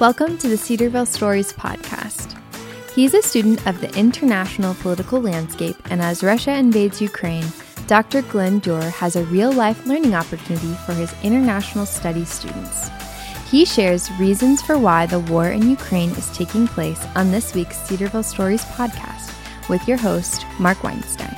Welcome to the Cedarville Stories podcast. He's a student of the international political landscape, and as Russia invades Ukraine, Dr. Glenn Duerr has a real-life learning opportunity for his international studies students. He shares reasons for why the war in Ukraine is taking place on this week's Cedarville Stories podcast with your host, Mark Weinstein.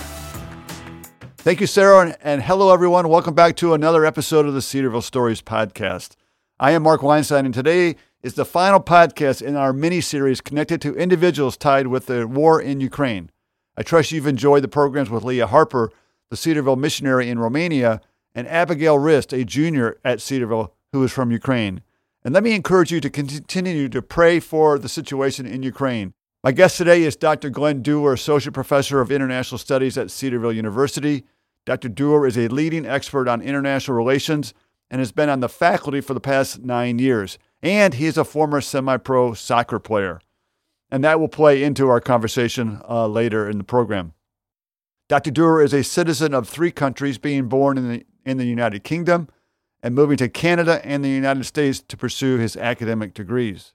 Thank you, Sarah, and hello, everyone. Welcome back to another episode of the Cedarville Stories podcast. I am Mark Weinstein, and today is the final podcast in our mini-series connected to individuals tied with the war in Ukraine. I trust you've enjoyed the programs with Leah Harper, the Cedarville missionary in Romania, and Abigail Rist, a junior at Cedarville who is from Ukraine. And let me encourage you to continue to pray for the situation in Ukraine. My guest today is Dr. Glenn Duerr, Associate Professor of International Studies at Cedarville University. Dr. Duerr is a leading expert on international relations and has been on the faculty for the past 9 years. And he is a former semi-pro soccer player. And that will play into our conversation later in the program. Dr. Duerr is a citizen of 3 countries, being born in the United Kingdom and moving to Canada and the United States to pursue his academic degrees.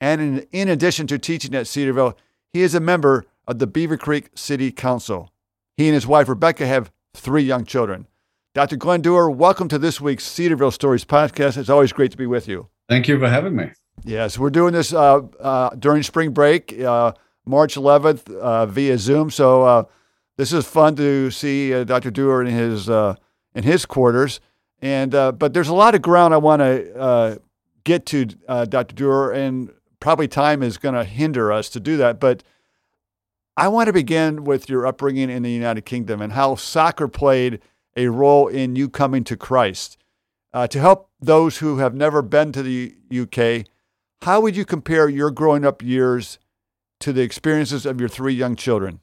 And in addition to teaching at Cedarville, he is a member of the Beaver Creek City Council. He and his wife, Rebecca, have 3 young children. Dr. Glenn Duerr, welcome to this week's Cedarville Stories podcast. It's always great to be with you. Thank you for having me. Yes, we're doing this during spring break, March 11th, via Zoom. So this is fun to see Dr. Duerr in his quarters. And but there's a lot of ground I want to get to, Dr. Duerr, and probably time is going to hinder us to do that. But I want to begin with your upbringing in the United Kingdom and how soccer played a role in you coming to Christ. To help those who have never been to the UK, how would you compare your growing up years to the experiences of your 3 young children?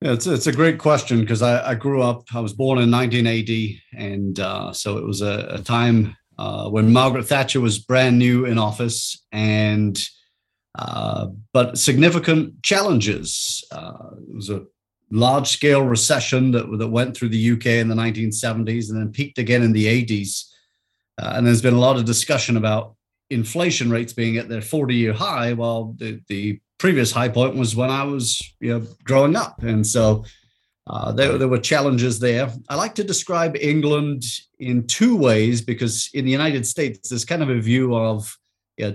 Yeah, it's a great question because I grew up, I was born in 1980, and so it was a time when Margaret Thatcher was brand new in office, and but significant challenges. It was a large-scale recession that went through the UK in the 1970s and then peaked again in the 80s. And there's been a lot of discussion about inflation rates being at their 40-year high, while the previous high point was when I was growing up. And so there were challenges there. I like to describe England in 2 ways, because in the United States, there's kind of a view of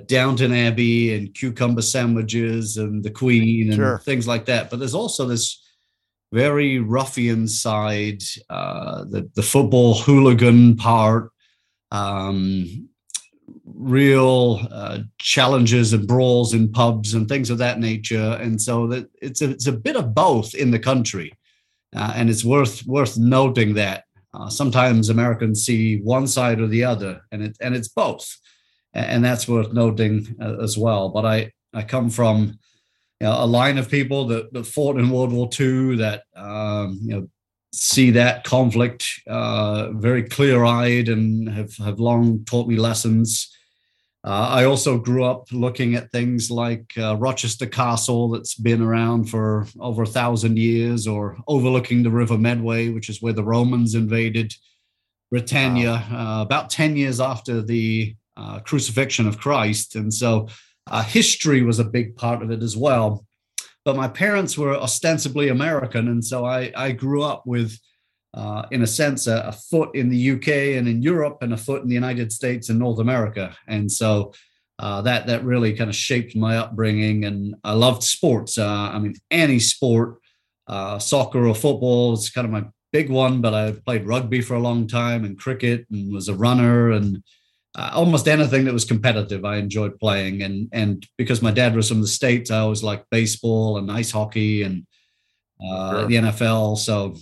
Downton Abbey and cucumber sandwiches and the Queen and things like that. But there's also this very ruffian side, the football hooligan part, real challenges and brawls in pubs and things of that nature. And so that it's a bit of both in the country, and it's worth noting that sometimes Americans see one side or the other, and it's both, and that's worth noting as well. But I come from a line of people that fought in World War II, that see that conflict very clear-eyed and have long taught me lessons. I also grew up looking at things like Rochester Castle, that's been around for over 1,000 years, or overlooking the River Medway, which is where the Romans invaded Britannia about 10 years after the crucifixion of Christ. And so history was a big part of it as well. But my parents were ostensibly American, and so I grew up with, in a sense, a foot in the UK and in Europe and a foot in the United States and North America. And so that really kind of shaped my upbringing, and I loved sports. I mean, any sport, soccer or football is kind of my big one, but I played rugby for a long time and cricket and was a runner, and almost anything that was competitive, I enjoyed playing. And because my dad was from the States, I always liked baseball and ice hockey and the NFL, so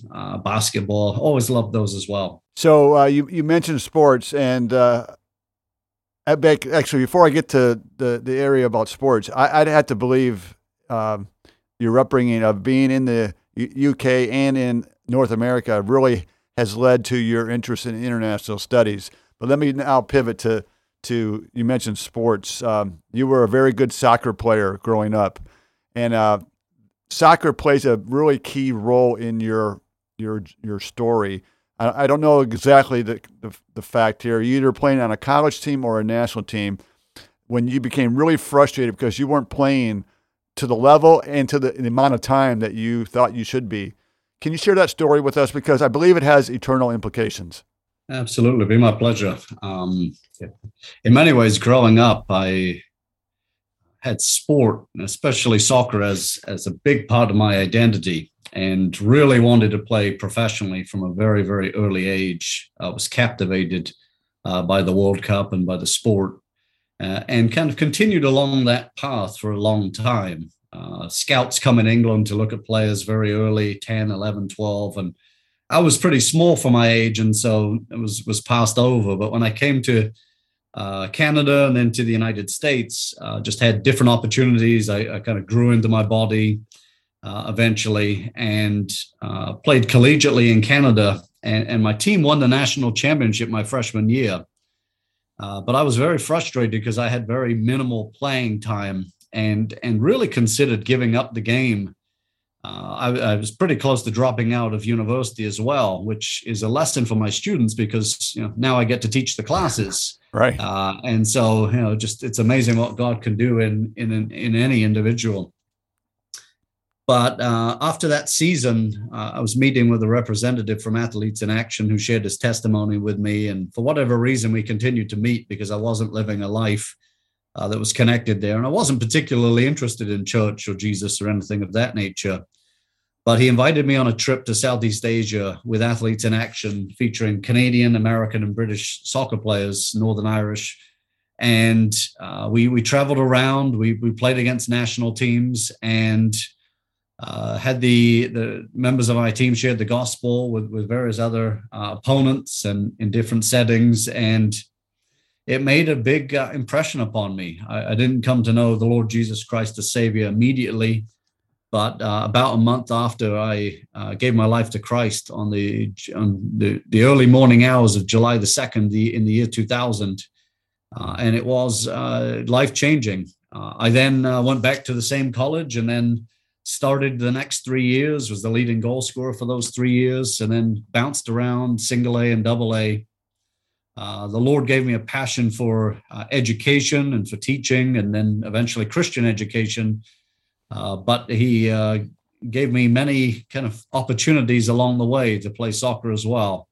basketball. Always loved those as well. So you mentioned sports, and actually, before I get to the area about sports, I'd have to believe your upbringing of being in the UK and in North America really has led to your interest in international studies. But let me now pivot to you mentioned sports. You were a very good soccer player growing up, and soccer plays a really key role in your story. I don't know exactly the fact here. You're either playing on a college team or a national team. when you became really frustrated because you weren't playing to the level and to the amount of time that you thought you should be. Can you share that story with us? Because I believe it has eternal implications. Absolutely. It'd be my pleasure. In many ways, growing up, I had sport, especially soccer, as a big part of my identity, and really wanted to play professionally from a very, very early age. I was captivated by the World Cup and by the sport, and kind of continued along that path for a long time. Scouts come in England to look at players very early, 10, 11, 12, and I was pretty small for my age, and so it was passed over. But when I came to Canada and then to the United States, just had different opportunities. I kind of grew into my body eventually, and played collegiately in Canada. And my team won the national championship my freshman year. But I was very frustrated because I had very minimal playing time and really considered giving up the game. I was pretty close to dropping out of university as well, which is a lesson for my students because now I get to teach the classes. Right. And so, just it's amazing what God can do in any individual. But after that season, I was meeting with a representative from Athletes in Action who shared his testimony with me. And for whatever reason, we continued to meet because I wasn't living a life that was connected there. And I wasn't particularly interested in church or Jesus or anything of that nature. But he invited me on a trip to Southeast Asia with Athletes in Action, featuring Canadian, American, and British soccer players, Northern Irish. And we traveled around. We played against national teams and had the members of my team shared the gospel with various other opponents and in different settings. And it made a big impression upon me. I didn't come to know the Lord Jesus Christ as Savior immediately, but about a month after I gave my life to Christ on the early morning hours of July the 2nd in the year 2000, and it was life-changing. I then went back to the same college and then started the next 3 years, was the leading goal scorer for those 3 years, and then bounced around single A and double A. The Lord gave me a passion for education and for teaching, and then eventually Christian education. But he gave me many kind of opportunities along the way to play soccer as well.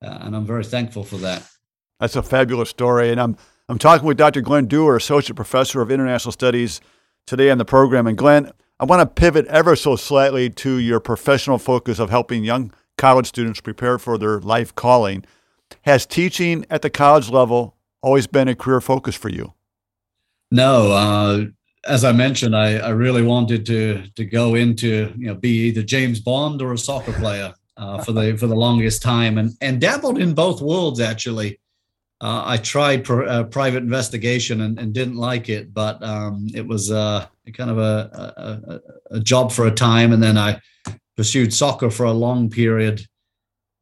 And I'm very thankful for that. That's a fabulous story. And I'm talking with Dr. Glenn Duerr, Associate Professor of International Studies, today on the program. And Glenn, I want to pivot ever so slightly to your professional focus of helping young college students prepare for their life calling. Has teaching at the college level always been a career focus for you? No. As I mentioned, I really wanted to go into, be either James Bond or a soccer player for the longest time, and dabbled in both worlds, actually. I tried private investigation and didn't like it, but it was kind of a job for a time, and then I pursued soccer for a long period.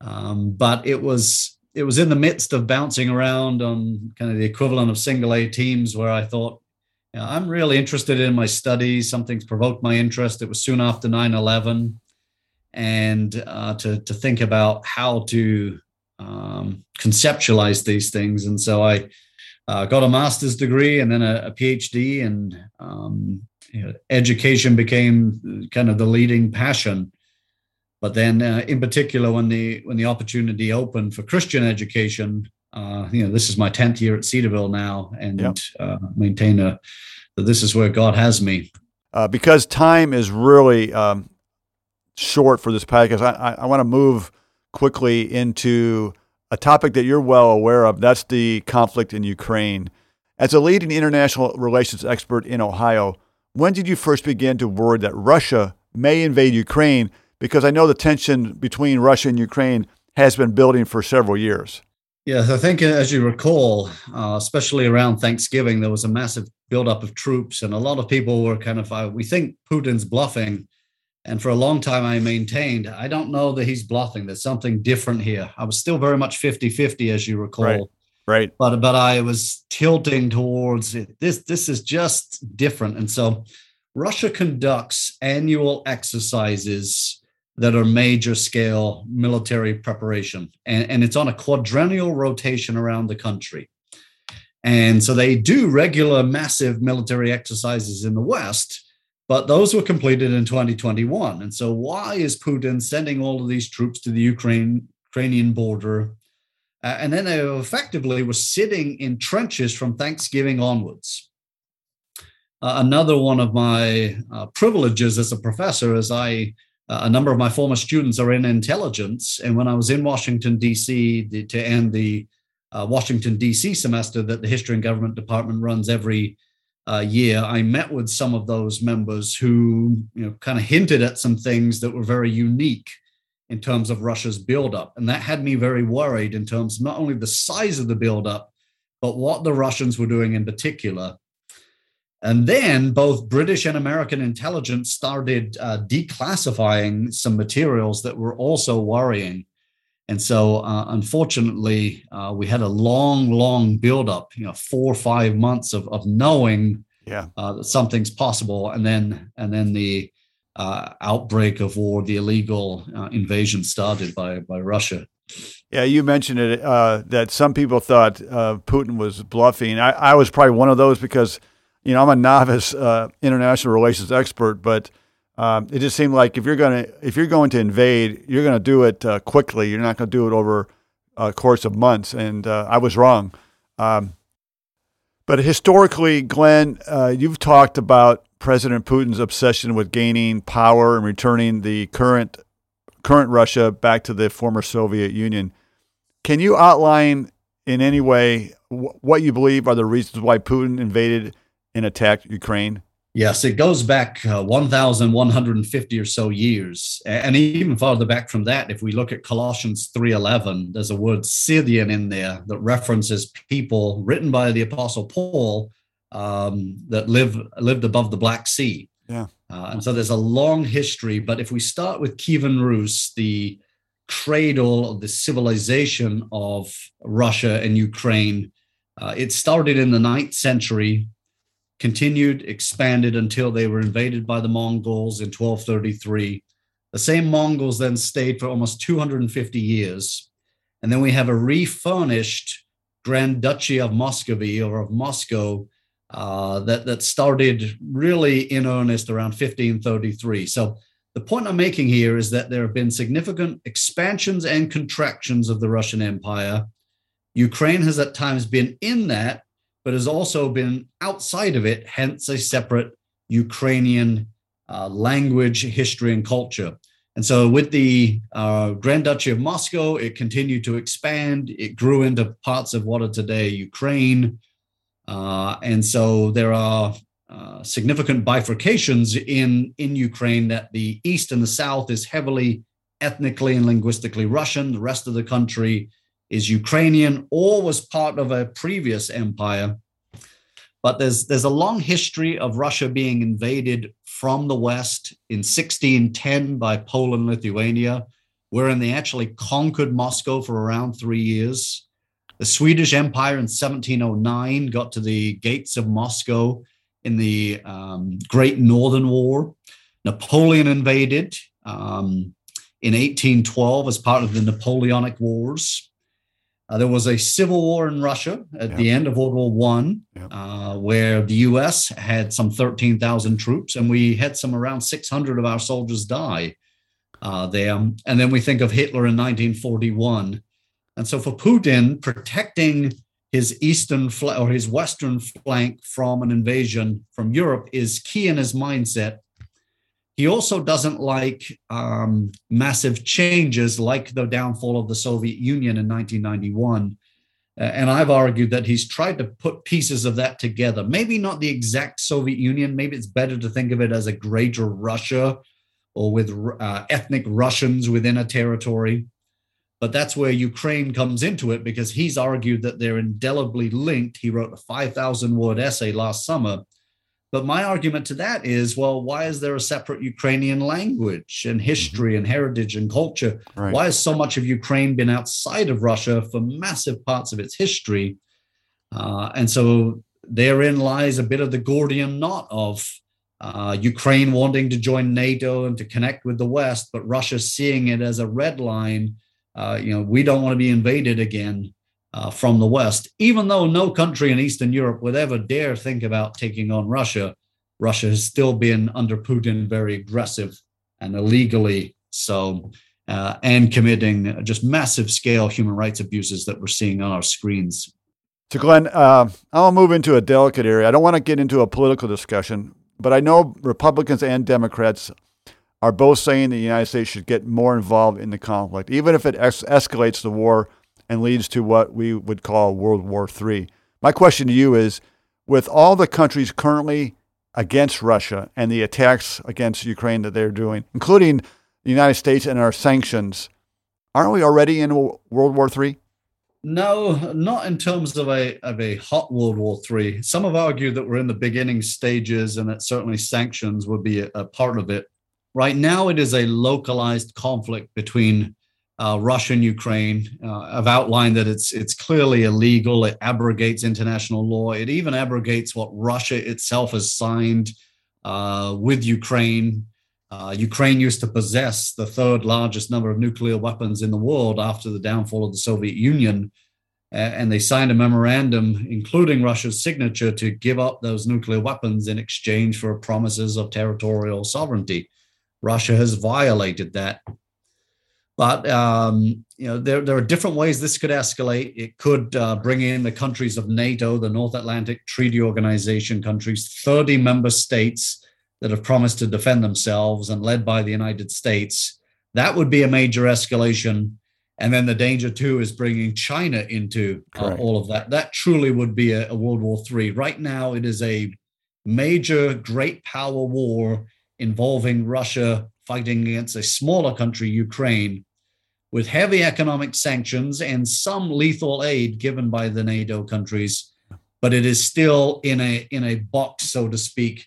But it was in the midst of bouncing around on kind of the equivalent of single A teams where I thought, I'm really interested in my studies. Something's provoked my interest. It was soon after 9/11, and to think about how to conceptualize these things. And so I got a master's degree and then a PhD, and education became kind of the leading passion. But then, in particular, when the opportunity opened for Christian education, this is my 10th year at Cedarville now, and yep. This is where God has me. Because time is really short for this podcast, I want to move quickly into a topic that you're well aware of. That's the conflict in Ukraine. As a leading international relations expert in Ohio, when did you first begin to worry that Russia may invade Ukraine? Because I know the tension between Russia and Ukraine has been building for several years. Yes, I think as you recall, especially around Thanksgiving, there was a massive buildup of troops, and a lot of people were kind of, we think Putin's bluffing. And for a long time, I maintained, I don't know that he's bluffing. There's something different here. I was still very much 50-50, as you recall. Right. But I was tilting towards it. This is just different. And so Russia conducts annual exercises that are major scale military preparation. And it's on a quadrennial rotation around the country. And so they do regular massive military exercises in the West, but those were completed in 2021. And so why is Putin sending all of these troops to the Ukrainian border? And then they effectively were sitting in trenches from Thanksgiving onwards. Another one of my privileges as a professor is a number of my former students are in intelligence. And when I was in Washington, D.C. to end the Washington, D.C. semester that the History and Government Department runs every year, I met with some of those members who, kind of hinted at some things that were very unique in terms of Russia's buildup. And that had me very worried in terms of not only the size of the buildup, but what the Russians were doing in particular. And then both British and American intelligence started declassifying some materials that were also worrying. And so, unfortunately, we had a long, long buildup, 4 or 5 months of knowing that something's possible. And then the outbreak of war, the illegal invasion started by Russia. Yeah, you mentioned it, that some people thought Putin was bluffing. I was probably one of those because I'm a novice international relations expert, but it just seemed like if you're going to invade, you're going to do it quickly. You're not going to do it over a course of months, and I was wrong. But historically, Glenn, you've talked about President Putin's obsession with gaining power and returning the current Russia back to the former Soviet Union. Can you outline in any way what you believe are the reasons why Putin invaded and attacked Ukraine? Yes, it goes back 1,150 or so years. And even farther back from that, if we look at Colossians 3:11, there's a word Scythian in there that references people written by the Apostle Paul that lived above the Black Sea. Yeah. And so there's a long history. But if we start with Kievan Rus, the cradle of the civilization of Russia and Ukraine, it started in the 9th century. Continued, expanded until they were invaded by the Mongols in 1233. The same Mongols then stayed for almost 250 years. And then we have a refurnished Grand Duchy of Muscovy or of Moscow that started really in earnest around 1533. So the point I'm making here is that there have been significant expansions and contractions of the Russian Empire. Ukraine has at times been in that, but has also been outside of it, hence a separate Ukrainian language, history, and culture. And so with the Grand Duchy of Moscow, it continued to expand. It grew into parts of what are today Ukraine. And so there are significant bifurcations in Ukraine that the east and the south is heavily ethnically and linguistically Russian. The rest of the country is Ukrainian or was part of a previous empire. But there's a long history of Russia being invaded from the West in 1610 by Poland-Lithuania, wherein they actually conquered Moscow for around 3 years. The Swedish Empire in 1709 got to the gates of Moscow in the Great Northern War. Napoleon invaded in 1812 as part of the Napoleonic Wars. There was a civil war in Russia at the end of World War I, where the U.S. had some 13,000 troops, and we had some around 600 of our soldiers die there. And then we think of Hitler in 1941. And so for Putin, protecting his his western flank from an invasion from Europe is key in his mindset. He also doesn't like massive changes like the downfall of the Soviet Union in 1991. And I've argued that he's tried to put pieces of that together. Maybe not the exact Soviet Union. Maybe it's better to think of it as a greater Russia or with ethnic Russians within a territory. But that's where Ukraine comes into it because he's argued that they're indelibly linked. He wrote a 5,000-word essay last summer. But my argument to that is, well, why is there a separate Ukrainian language and history and heritage and culture? Right. Why has so much of Ukraine been outside of Russia for massive parts of its history? And so therein lies a bit of the Gordian knot of Ukraine wanting to join NATO and to connect with the West, but Russia seeing it as a red line. We don't want to be invaded again. from the West, even though no country in Eastern Europe would ever dare think about taking on Russia. Russia has still been, under Putin, very aggressive and illegally so, and committing just massive scale human rights abuses that we're seeing on our screens. So Glenn, I'll move into a delicate area. I don't want to get into a political discussion, but I know Republicans and Democrats are both saying the United States should get more involved in the conflict, even if it escalates the war and leads to what we would call World War III. My question to you is, with all the countries currently against Russia and the attacks against Ukraine that they're doing, including the United States and our sanctions, aren't we already in World War III? No, not in terms of a hot World War III. Some have argued that we're in the beginning stages and that certainly sanctions would be a part of it. Right now, it is a localized conflict between Russia and Ukraine. I've outlined that it's clearly illegal. It abrogates international law. It even abrogates what Russia itself has signed with Ukraine. Ukraine used to possess the third largest number of nuclear weapons in the world after the downfall of the Soviet Union, and they signed a memorandum, including Russia's signature, to give up those nuclear weapons in exchange for promises of territorial sovereignty. Russia has violated that. But there are different ways this could escalate. It could bring in the countries of NATO, the North Atlantic Treaty Organization countries, 30 member states that have promised to defend themselves and led by the United States. That would be a major escalation. And then the danger, too, is bringing China into all of that. That truly would be a World War III. Right now, it is a major great power war involving Russia fighting against a smaller country, Ukraine, with heavy economic sanctions and some lethal aid given by the NATO countries. But it is still in a box, so to speak,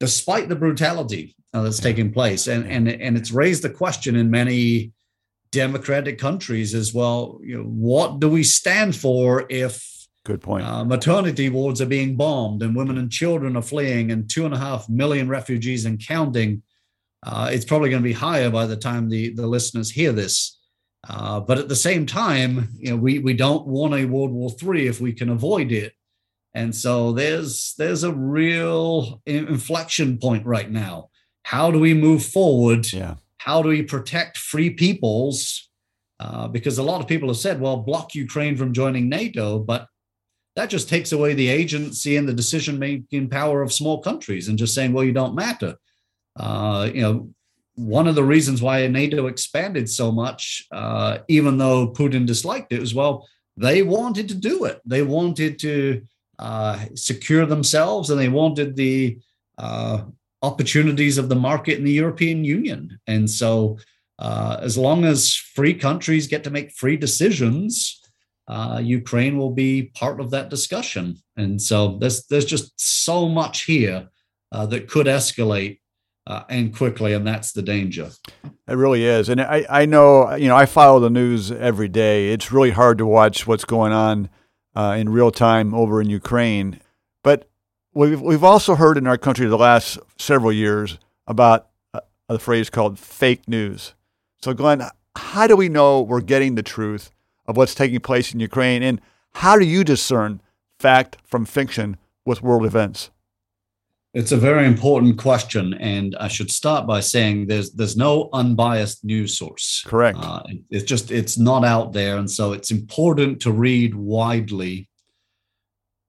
despite the brutality that's taking place. And it's raised the question in many democratic countries as well, what do we stand for if maternity wards are being bombed and women and children are fleeing and 2.5 million refugees and counting? It's probably going to be higher by the time the listeners hear this. But at the same time, we don't want a World War III if we can avoid it. And so there's a real inflection point right now. How do we move forward? Yeah. How do we protect free peoples? Because a lot of people have said, well, block Ukraine from joining NATO, but that just takes away the agency and the decision-making power of small countries and just saying, well, you don't matter. One of the reasons why NATO expanded so much, even though Putin disliked it, was, well, they wanted to do it. They wanted to secure themselves, and they wanted the opportunities of the market in the European Union. And so as long as free countries get to make free decisions, Ukraine will be part of that discussion. And so there's just so much here that could escalate and quickly, and that's the danger. It really is. And I know, I follow the news every day. It's really hard to watch what's going on in real time over in Ukraine. But we've also heard in our country the last several years about a phrase called fake news. So Glenn, how do we know we're getting the truth of what's taking place in Ukraine? And how do you discern fact from fiction with world events? It's a very important question. And I should start by saying there's no unbiased news source. Correct. It's not out there. And so it's important to read widely.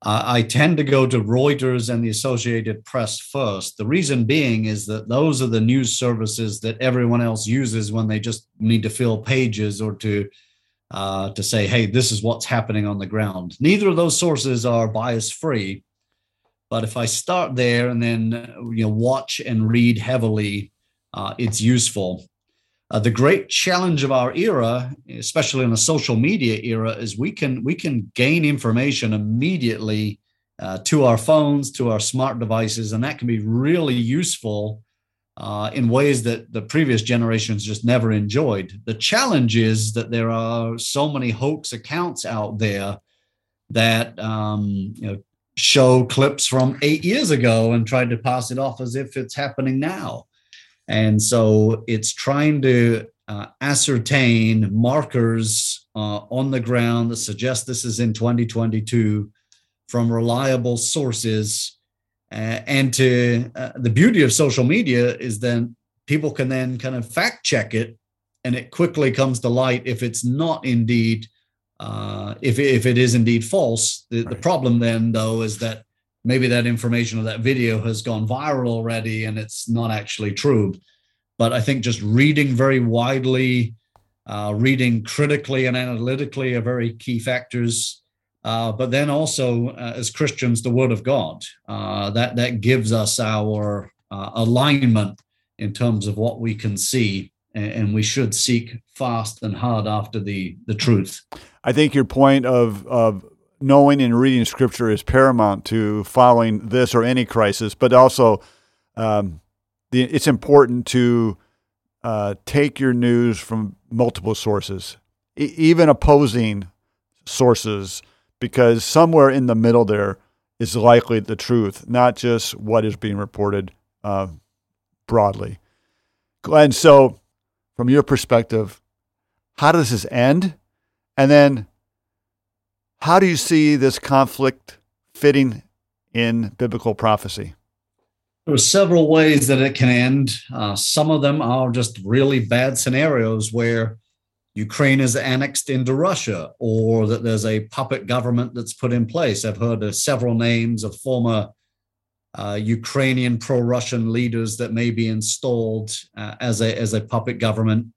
I tend to go to Reuters and the Associated Press first. The reason being is that those are the news services that everyone else uses when they just need to fill pages or to say, hey, this is what's happening on the ground. Neither of those sources are bias-free. But if I start there and then watch and read heavily, it's useful. The great challenge of our era, especially in a social media era, is we can gain information immediately to our phones, to our smart devices, and that can be really useful in ways that the previous generations just never enjoyed. The challenge is that there are so many hoax accounts out there that show clips from 8 years ago and try to pass it off as if it's happening now. And so it's trying to ascertain markers on the ground that suggest this is in 2022 from reliable sources. The beauty of social media is then people can then kind of fact check it, and it quickly comes to light if it's not indeed, if it is indeed false. The problem then, though, is that maybe that information or that video has gone viral already and it's not actually true. But I think just reading very widely, reading critically and analytically are very key factors. But then also, as Christians, the Word of God, that gives us our alignment in terms of what we can see, and we should seek fast and hard after the truth. I think your point of knowing and reading Scripture is paramount to following this or any crisis, but also it's important to take your news from multiple sources, even opposing sources, because somewhere in the middle there is likely the truth, not just what is being reported broadly. Glenn, so from your perspective, how does this end? And then how do you see this conflict fitting in biblical prophecy? There are several ways that it can end. Some of them are just really bad scenarios where Ukraine is annexed into Russia, or that there's a puppet government that's put in place. I've heard of several names of former Ukrainian pro-Russian leaders that may be installed as a puppet government.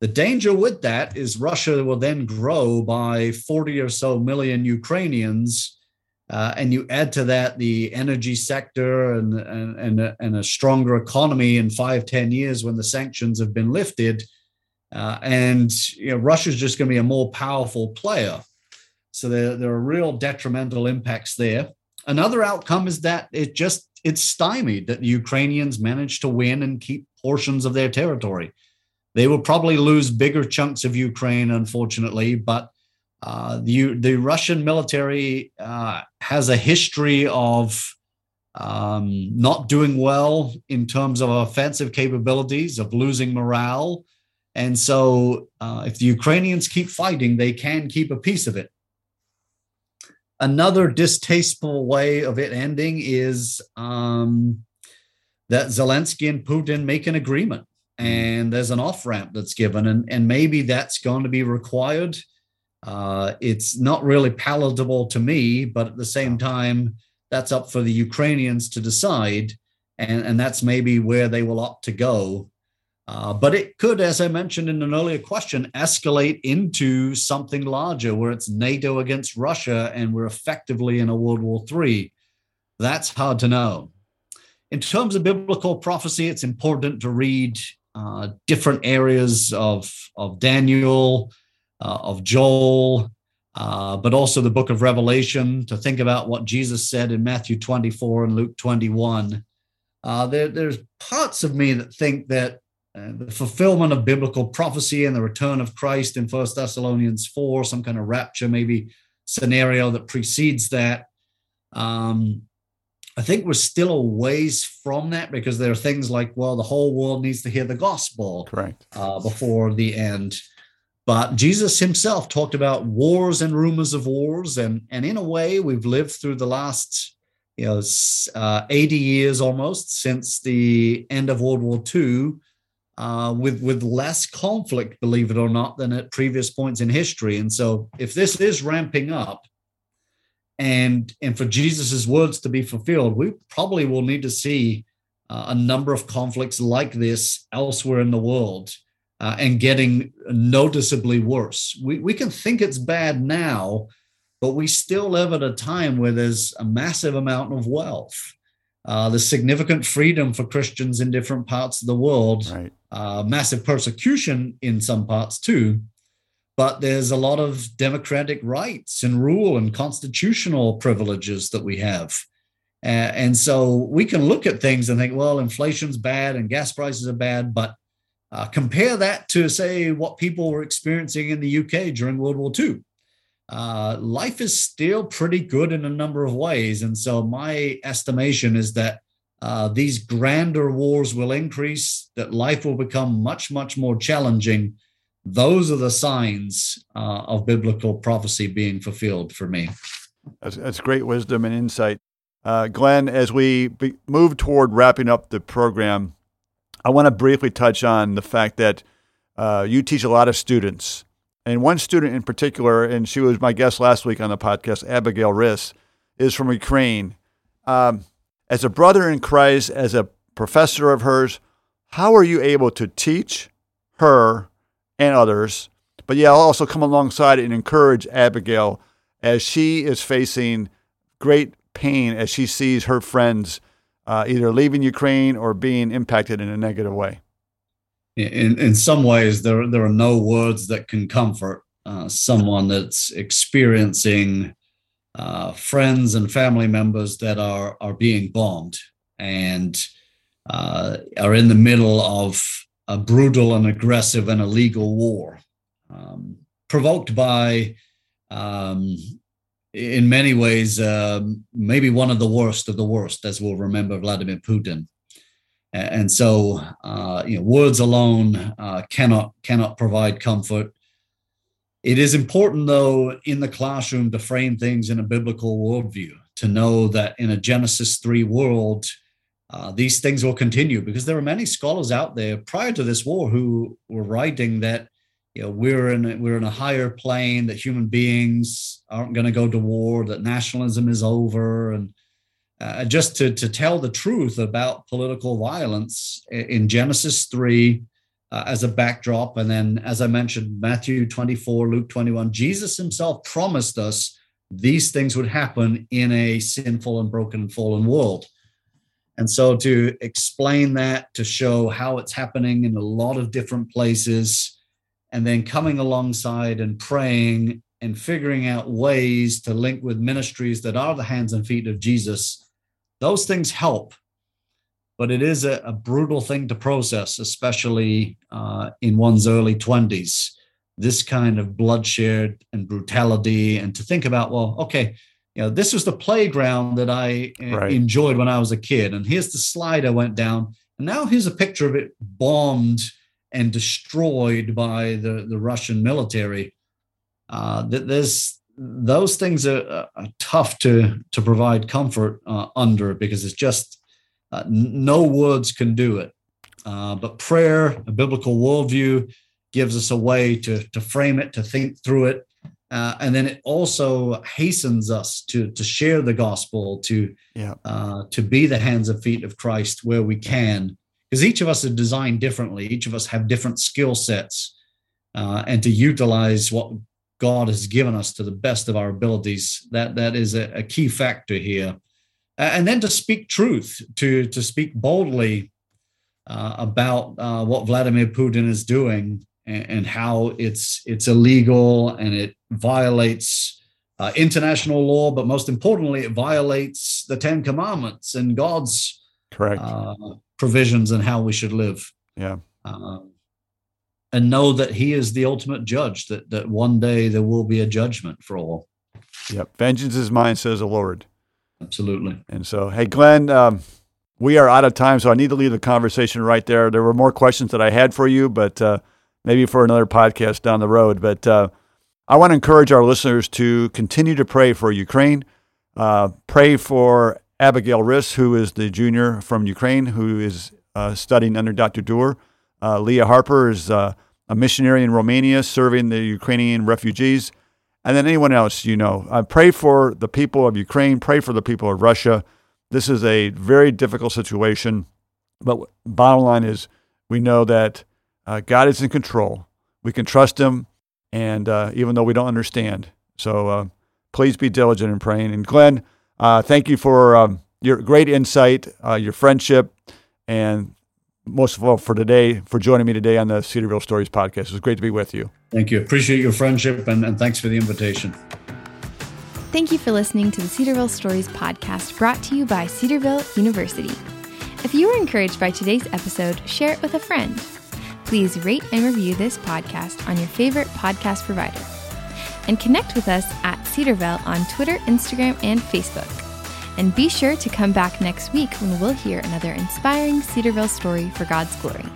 The danger with that is Russia will then grow by 40 or so million Ukrainians, and you add to that the energy sector and a stronger economy in 5-10 years when the sanctions have been lifted. Russia's just going to be a more powerful player. So there are real detrimental impacts there. Another outcome is that it's stymied, that the Ukrainians manage to win and keep portions of their territory. They will probably lose bigger chunks of Ukraine, unfortunately, but the Russian military has a history of not doing well in terms of offensive capabilities, of losing morale. And so if the Ukrainians keep fighting, they can keep a piece of it. Another distasteful way of it ending is that Zelensky and Putin make an agreement, and there's an off-ramp that's given, and maybe that's going to be required. It's not really palatable to me, but at the same time, that's up for the Ukrainians to decide, and that's maybe where they will opt to go. But it could, as I mentioned in an earlier question, escalate into something larger where it's NATO against Russia and we're effectively in a World War III. That's hard to know. In terms of biblical prophecy, it's important to read different areas of Daniel, of Joel, but also the book of Revelation, to think about what Jesus said in Matthew 24 and Luke 21. There's parts of me that think that the fulfillment of biblical prophecy and the return of Christ in 1 Thessalonians 4, some kind of rapture maybe scenario that precedes that. I think we're still a ways from that, because there are things like, well, the whole world needs to hear the gospel. Correct. Before the end. But Jesus himself talked about wars and rumors of wars. And in a way, we've lived through the last 80 years almost since the end of World War II, with less conflict, believe it or not, than at previous points in history. And so if this is ramping up and for Jesus's words to be fulfilled, we probably will need to see a number of conflicts like this elsewhere in the world and getting noticeably worse. We can think it's bad now, but we still live at a time where there's a massive amount of wealth. There's significant freedom for Christians in different parts of the world, right. Massive persecution in some parts too, but there's a lot of democratic rights and rule and constitutional privileges that we have. And so we can look at things and think, well, inflation's bad and gas prices are bad, but compare that to, say, what people were experiencing in the UK during World War II. Life is still pretty good in a number of ways. And so my estimation is that these grander wars will increase, that life will become much, much more challenging. Those are the signs of biblical prophecy being fulfilled for me. That's great wisdom and insight. Glenn, as we move toward wrapping up the program, I want to briefly touch on the fact that you teach a lot of students. And one student in particular, and she was my guest last week on the podcast, Abigail Rist, is from Ukraine. As a brother in Christ, as a professor of hers, how are you able to teach her and others? But yeah, I'll also come alongside and encourage Abigail as she is facing great pain as she sees her friends either leaving Ukraine or being impacted in a negative way. In some ways, there are no words that can comfort someone that's experiencing friends and family members that are being bombed and are in the middle of a brutal and aggressive and illegal war, provoked by, in many ways, maybe one of the worst, as we'll remember, Vladimir Putin. And so, words alone cannot provide comfort. It is important, though, in the classroom to frame things in a biblical worldview, to know that in a Genesis 3 world, these things will continue, because there are many scholars out there prior to this war who were writing that we're in a higher plane, that human beings aren't going to go to war, that nationalism is over, and just to tell the truth about political violence in Genesis 3 as a backdrop. And then, as I mentioned, Matthew 24, Luke 21, Jesus himself promised us these things would happen in a sinful and broken and fallen world. And so to explain that, to show how it's happening in a lot of different places, and then coming alongside and praying and figuring out ways to link with ministries that are the hands and feet of Jesus, those things help, but it is a brutal thing to process, especially in one's early 20s, this kind of bloodshed and brutality, and to think about, this was the playground that I enjoyed when I was a kid, and here's the slide I went down, and now here's a picture of it bombed and destroyed by the Russian military. Those things are tough to provide comfort under, because it's just no words can do it. But prayer, a biblical worldview, gives us a way to frame it, to think through it, and then it also hastens us to share the gospel, to be the hands and feet of Christ where we can, because each of us is designed differently. Each of us have different skill sets, and to utilize what God has given us to the best of our abilities. That is a key factor here. And then to speak truth, to speak boldly about what Vladimir Putin is doing and how it's illegal and it violates international law, but most importantly, it violates the Ten Commandments and God's provisions and how we should live. Yeah. And know that he is the ultimate judge, that one day there will be a judgment for all. Yep. Vengeance is mine, says the Lord. Absolutely. And so, hey, Glenn, we are out of time, so I need to leave the conversation right there. There were more questions that I had for you, but maybe for another podcast down the road. But I want to encourage our listeners to continue to pray for Ukraine. Pray for Abigail Rist, who is the junior from Ukraine, who is studying under Dr. Duerr. Leah Harper is a missionary in Romania serving the Ukrainian refugees. And then anyone else, pray for the people of Ukraine, pray for the people of Russia. This is a very difficult situation. But bottom line is, we know that God is in control. We can trust him, and even though we don't understand. So please be diligent in praying. And Glenn, thank you for your great insight, your friendship, and most of all for joining me today on the Cedarville Stories podcast. It was great to be with you. Thank you. Appreciate your friendship, and thanks for the invitation. Thank you for listening to the Cedarville Stories podcast, brought to you by Cedarville University. If you were encouraged by today's episode, share it with a friend. Please rate and review this podcast on your favorite podcast provider. And connect with us at Cedarville on Twitter, Instagram, and Facebook. And be sure to come back next week when we'll hear another inspiring Cedarville story for God's glory.